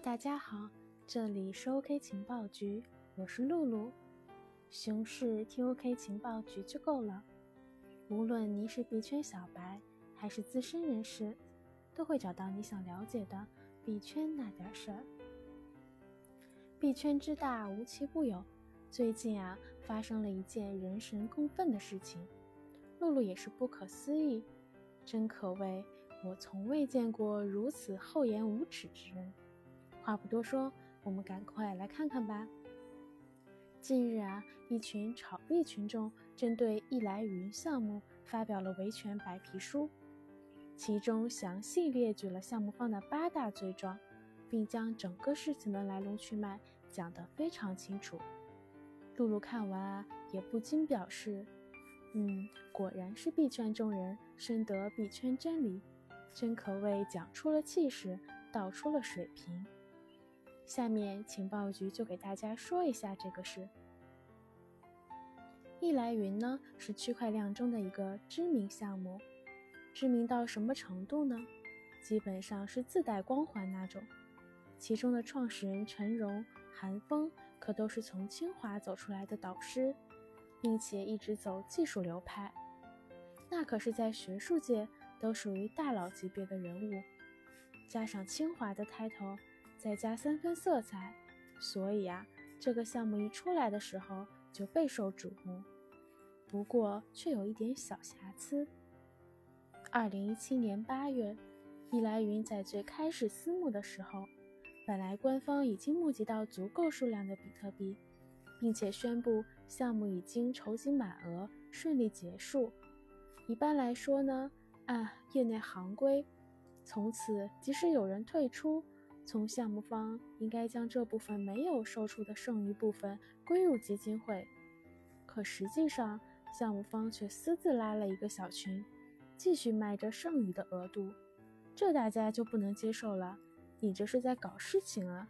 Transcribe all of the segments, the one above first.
Hello， 大家好，这里是 OK 情报局，我是露露。熊市听 OK 情报局就够了，无论你是币圈小白还是资深人士，都会找到你想了解的币圈那点事儿。币圈之大，无奇不有。最近啊，发生了一件人神共愤的事情，露露也是不可思议，真可谓我从未见过如此厚颜无耻之人。话不多说，我们赶快来看看吧。近日啊，一群炒币群众针对ELA云项目发表了维权白皮书，其中详细列举了项目方的8大罪状，并将整个事情的来龙去脉讲得非常清楚。露露看完啊，也不禁表示，果然是币圈中人，深得币圈真理，真可谓讲出了气势，道出了水平。下面情报局就给大家说一下这个事。ELA云呢，是区块链中的一个知名项目，知名到什么程度呢？基本上是自带光环那种。其中的创始人陈荣、韩风可都是从清华走出来的导师，并且一直走技术流派，那可是在学术界都属于大佬级别的人物，加上清华的title，再加3分色彩，所以啊，这个项目一出来的时候就备受瞩目。不过却有一点小瑕疵。2017年8月，ELA云在最开始私募的时候，本来官方已经募集到足够数量的比特币，并且宣布项目已经筹集满额，顺利结束。一般来说呢，按业内行规，从此即使有人退出，从项目方应该将这部分没有售出的剩余部分归入基金会。可实际上，项目方却私自拉了一个小群，继续卖着剩余的额度，这大家就不能接受了，你这是在搞事情啊！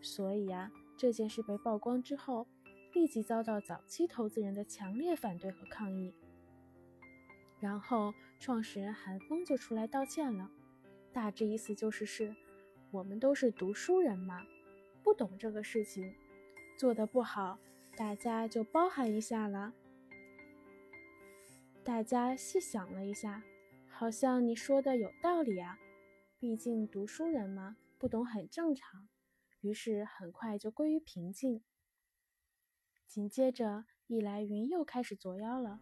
所以啊，这件事被曝光之后，立即遭到早期投资人的强烈反对和抗议。然后创始人韩风就出来道歉了，大致意思就是我们都是读书人嘛，不懂这个事情，做得不好，大家就包涵一下啦。大家细想了一下，好像你说的有道理啊，毕竟读书人嘛，不懂很正常。于是很快就归于平静。紧接着ELA云又开始作妖了。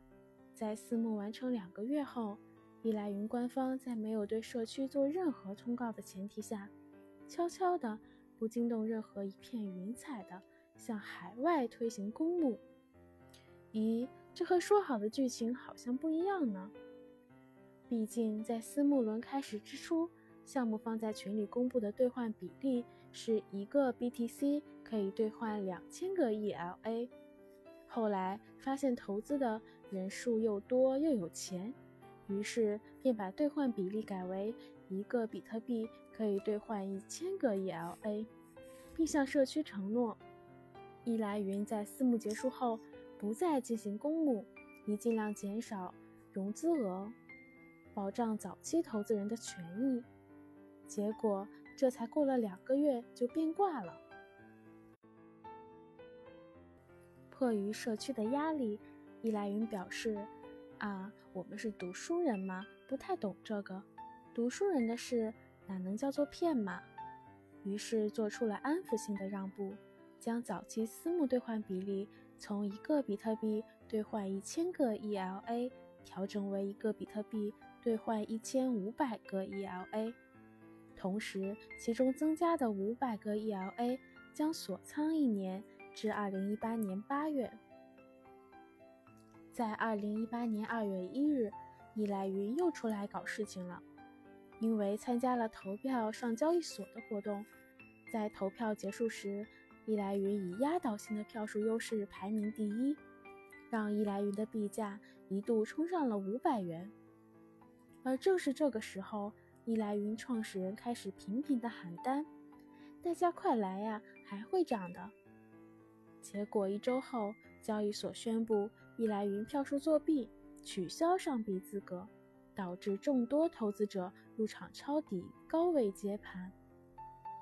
在私募完成2个月后，ELA云官方在没有对社区做任何通告的前提下，悄悄的不惊动任何一片云彩的向海外推行公募。咦，这和说好的剧情好像不一样呢。毕竟在私募轮开始之初，项目方在群里公布的兑换比例是1个 BTC 可以兑换2000个 ELA。 后来发现投资的人数又多又有钱，于是便把兑换比例改为1个比特币可以兑换1000个 ELA， 并向社区承诺，ELA云在私募结束后不再进行公募，以尽量减少融资额，保障早期投资人的权益。结果这才过了2个月就变卦了。迫于社区的压力，ELA云表示，我们是读书人嘛，不太懂这个，读书人的事哪能叫做骗嘛？于是做出了安抚性的让步，将早期私募兑换比例从1个比特币兑换1000个 ELA 调整为1个比特币兑换1500个 ELA。同时，其中增加的500个 ELA 将锁仓1年，至2018年8月。在2018年2月1日，ELA云又出来搞事情了，因为参加了投票上交易所的活动，在投票结束时，ELA云以压倒性的票数优势排名第1，让ELA云的币价一度冲上了500元。而正是这个时候，ELA云创始人开始频频的喊单，大家快来呀，还会涨的。结果1周后，交易所宣布ELA云票数作弊，取消上币资格，导致众多投资者入场抄底，高位接盘。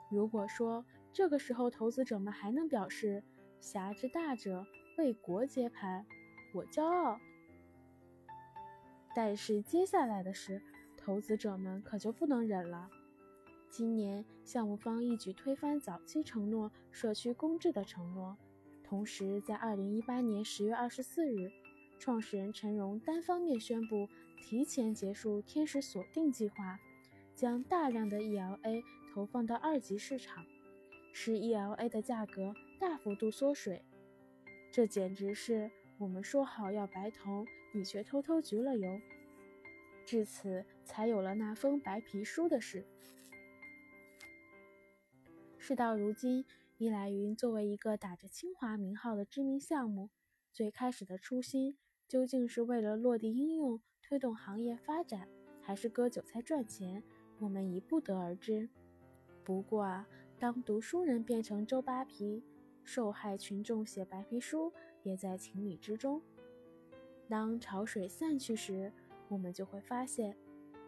如果说这个时候投资者们还能表示“侠之大者，为国接盘，我骄傲”，但是接下来的事，投资者们可就不能忍了。今年，项目方一举推翻早期承诺社区公治的承诺，同时在2018年10月24日，创始人陈荣单方面宣布提前结束天使锁定计划，将大量的 ELA 投放到二级市场，使 ELA 的价格大幅度缩水。这简直是我们说好要白投，你却偷偷焗了油。至此，才有了那封白皮书的事。事到如今，伊莱云作为一个打着清华名号的知名项目，最开始的初心究竟是为了落地应用推动行业发展，还是割韭菜赚钱，我们已不得而知。不过啊，当读书人变成周扒皮，受害群众写白皮书也在情理之中。当潮水散去时，我们就会发现，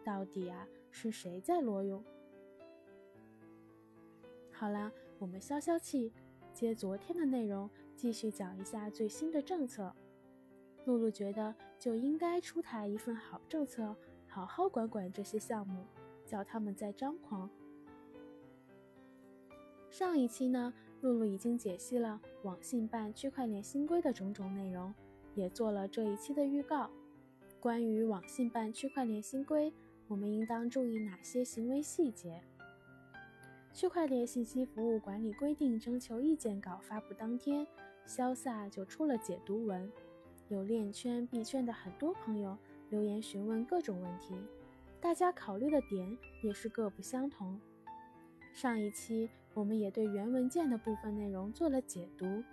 到底啊是谁在挪用。好啦，我们消消气，接昨天的内容，继续讲一下最新的政策。露露觉得就应该出台一份好政策，好好管管这些项目，叫他们再张狂。上一期呢，露露已经解析了网信办区块链新规的种种内容，也做了这一期的预告。关于网信办区块链新规，我们应当注意哪些行为细节？区块链信息服务管理规定征求意见稿发布当天，潇洒就出了解读文，有链圈币圈的很多朋友留言询问各种问题，大家考虑的点也是各不相同。上一期我们也对原文件的部分内容做了解读，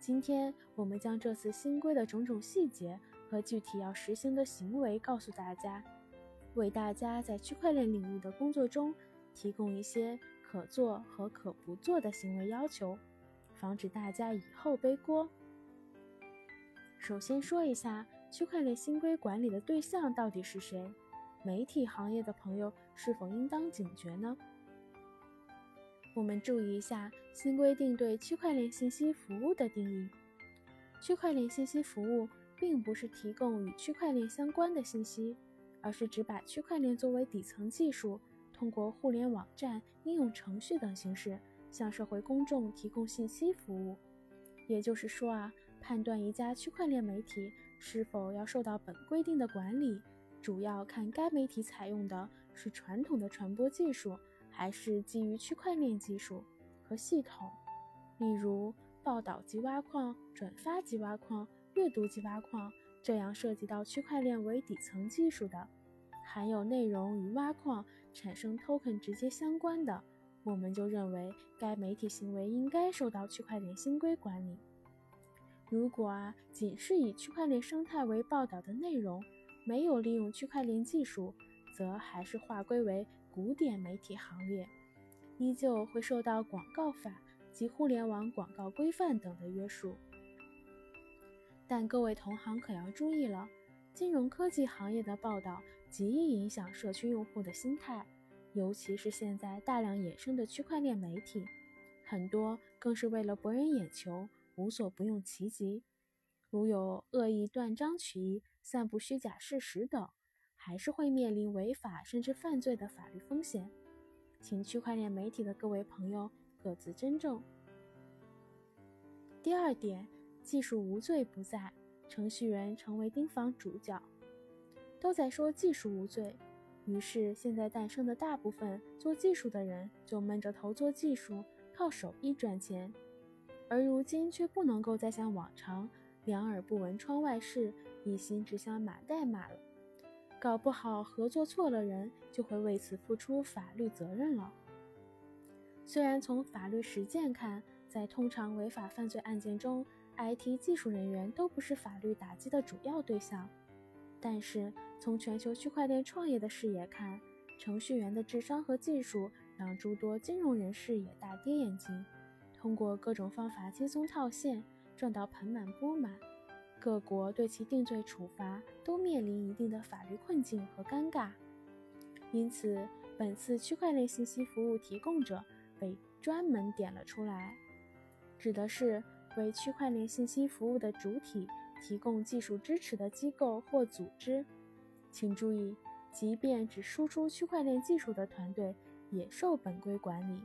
今天我们将这次新规的种种细节和具体要实行的行为告诉大家，为大家在区块链领域的工作中提供一些可做和可不做的行为要求，防止大家以后背锅。首先说一下区块链新规管理的对象到底是谁，媒体行业的朋友是否应当警觉呢？我们注意一下新规定对区块链信息服务的定义。区块链信息服务并不是提供与区块链相关的信息，而是只把区块链作为底层技术，通过互联网站、应用程序等形式向社会公众提供信息服务。也就是说啊，判断一家区块链媒体是否要受到本规定的管理，主要看该媒体采用的是传统的传播技术，还是基于区块链技术和系统，例如报道即挖矿、转发即挖矿、阅读即挖矿，这样涉及到区块链为底层技术的，含有内容与挖矿产生 token 直接相关的，我们就认为该媒体行为应该受到区块链新规管理。如果啊，仅是以区块链生态为报道的内容，没有利用区块链技术，则还是划归为古典媒体行列，依旧会受到广告法及互联网广告规范等的约束。但各位同行可要注意了，金融科技行业的报道极易影响社区用户的心态，尤其是现在大量衍生的区块链媒体，很多更是为了博人眼球，无所不用其极，如有恶意断章取义、散布虚假事实等，还是会面临违法甚至犯罪的法律风险。请区块链媒体的各位朋友各自珍重。第二点，技术无罪不在，程序员成为盯防主角。都在说技术无罪，于是现在诞生的大部分做技术的人就闷着头做技术，靠手艺赚钱，而如今却不能够再像往常两耳不闻窗外事，一心只想码代码了，搞不好合作错了人，就会为此付出法律责任了。虽然从法律实践看，在通常违法犯罪案件中， IT 技术人员都不是法律打击的主要对象，但是从全球区块链创业的视野看，程序员的智商和技术让诸多金融人士也大跌眼镜，通过各种方法轻松套现，赚到盆满钵满。各国对其定罪处罚都面临一定的法律困境和尴尬，因此本次区块链信息服务提供者被专门点了出来，指的是为区块链信息服务的主体提供技术支持的机构或组织。请注意，即便只输出区块链技术的团队也受本规管理。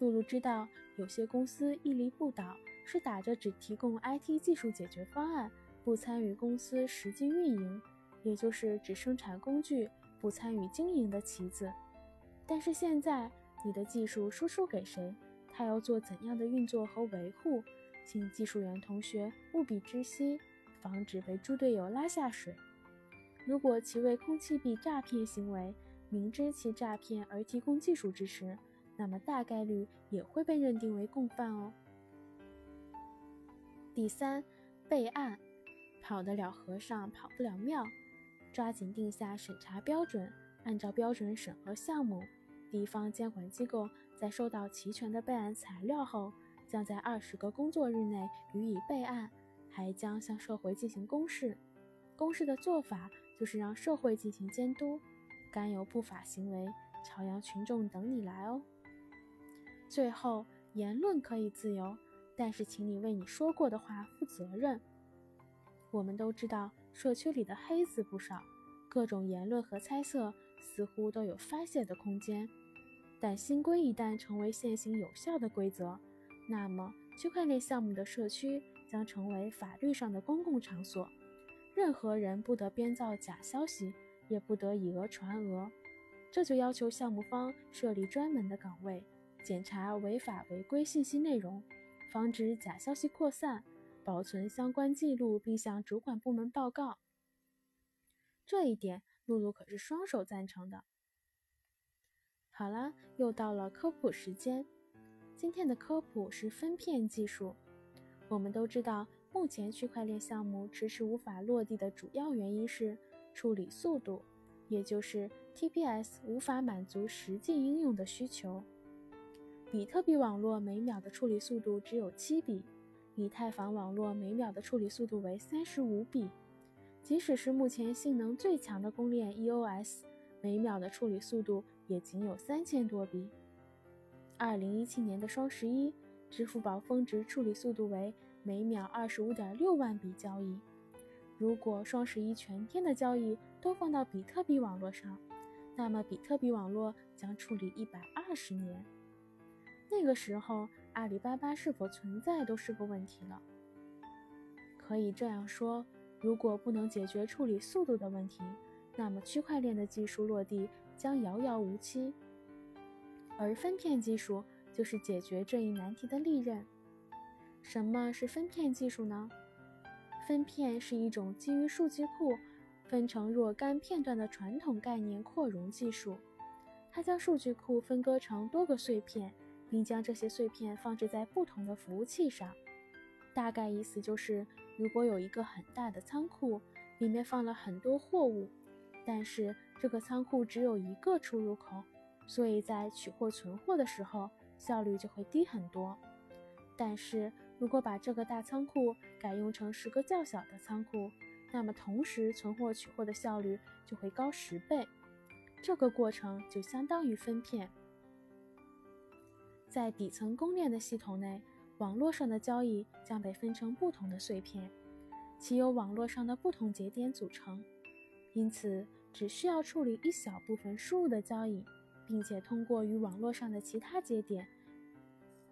露露知道，有些公司屹立不倒是打着只提供 IT 技术解决方案，不参与公司实际运营，也就是只生产工具，不参与经营的旗子。但是现在，你的技术输出给谁，它要做怎样的运作和维护，请技术员同学务必知悉，防止被猪队友拉下水。如果其为空气币诈骗行为，明知其诈骗而提供技术支持，那么大概率也会被认定为共犯哦。第3，备案。跑得了和尚跑不了庙，抓紧定下审查标准，按照标准审核项目。地方监管机构在收到齐全的备案材料后，将在20个工作日内予以备案，还将向社会进行公示。公示的做法就是让社会进行监督，敢有不法行为，朝阳群众等你来哦。最后，言论可以自由，但是请你为你说过的话负责任。我们都知道，社区里的黑子不少，各种言论和猜测似乎都有发泄的空间。但新规一旦成为现行有效的规则，那么区块链项目的社区将成为法律上的公共场所，任何人不得编造假消息，也不得以讹传讹。这就要求项目方设立专门的岗位，检查违法违规信息内容，防止假消息扩散，保存相关记录并向主管部门报告。这一点露露可是双手赞成的。好了，又到了科普时间。今天的科普是分片技术。我们都知道，目前区块链项目迟迟无法落地的主要原因是处理速度，也就是 TPS 无法满足实际应用的需求。比特币网络每秒的处理速度只有7笔，以太坊网络每秒的处理速度为35笔。即使是目前性能最强的公链 EOS， 每秒的处理速度也仅有3000多笔。2017年的双11，支付宝峰值处理速度为每秒 25.6 万笔交易。如果双11全天的交易都放到比特币网络上，那么比特币网络将处理120年。那个时候，阿里巴巴是否存在都是个问题了。可以这样说，如果不能解决处理速度的问题，那么区块链的技术落地将遥遥无期。而分片技术就是解决这一难题的利刃。什么是分片技术呢？分片是一种基于数据库分成若干片段的传统概念扩容技术。它将数据库分割成多个碎片，并将这些碎片放置在不同的服务器上。大概意思就是，如果有一个很大的仓库，里面放了很多货物，但是这个仓库只有一个出入口，所以在取货存货的时候，效率就会低很多。但是如果把这个大仓库改用成10个较小的仓库，那么同时存货取货的效率就会高10倍。这个过程就相当于分片。在底层公链的系统内，网络上的交易将被分成不同的碎片，其由网络上的不同节点组成。因此，只需要处理一小部分输入的交易，并且通过与网络上的其他节点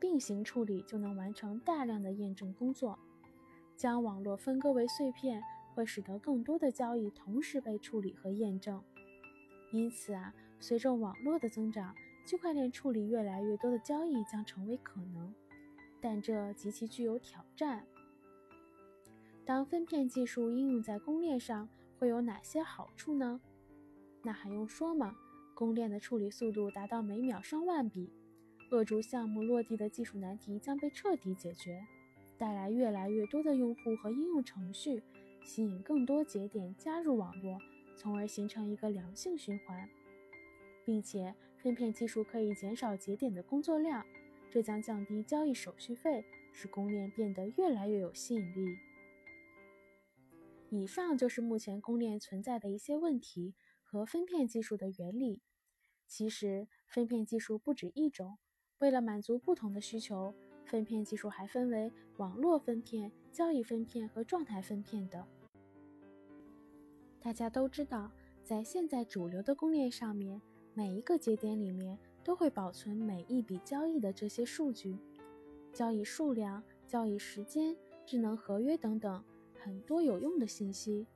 并行处理，就能完成大量的验证工作。将网络分割为碎片，会使得更多的交易同时被处理和验证。因此随着网络的增长，区块链处理越来越多的交易将成为可能，但这极其具有挑战。当分片技术应用在公链上，会有哪些好处呢？那还用说吗？公链的处理速度达到每秒上万笔，扼住项目落地的技术难题将被彻底解决，带来越来越多的用户和应用程序，吸引更多节点加入网络，从而形成一个良性循环。并且分片技术可以减少节点的工作量，这将降低交易手续费，使公链变得越来越有吸引力。以上就是目前公链存在的一些问题和分片技术的原理。其实分片技术不止一种，为了满足不同的需求，分片技术还分为网络分片、交易分片和状态分片等。大家都知道，在现在主流的公链上面，每一个节点里面都会保存每一笔交易的这些数据，交易数量、交易时间、智能合约等等，很多有用的信息。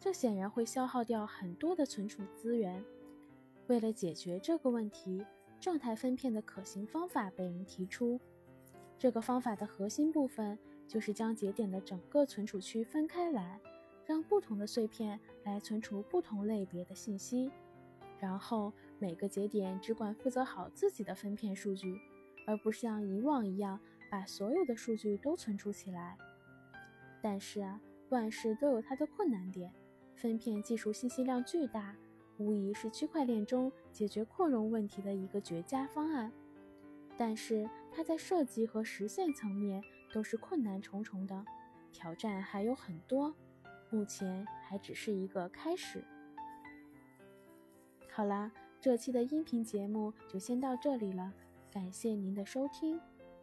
这显然会消耗掉很多的存储资源。为了解决这个问题，状态分片的可行方法被人提出。这个方法的核心部分就是将节点的整个存储区分开来，让不同的碎片来存储不同类别的信息，然后每个节点只管负责好自己的分片数据，而不像以往一样把所有的数据都存储起来。但是啊，万事都有它的困难点，分片技术信息量巨大，无疑是区块链中解决扩容问题的一个绝佳方案，但是它在设计和实现层面都是困难重重的，挑战还有很多，目前还只是一个开始。好啦，这期的音频节目就先到这里了，感谢您的收听，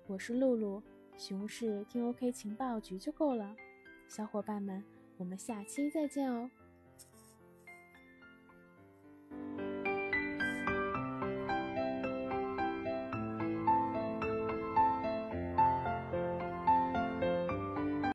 我是露露，熊市听 OK 情报局就够了，小伙伴们，我们下期再见哦。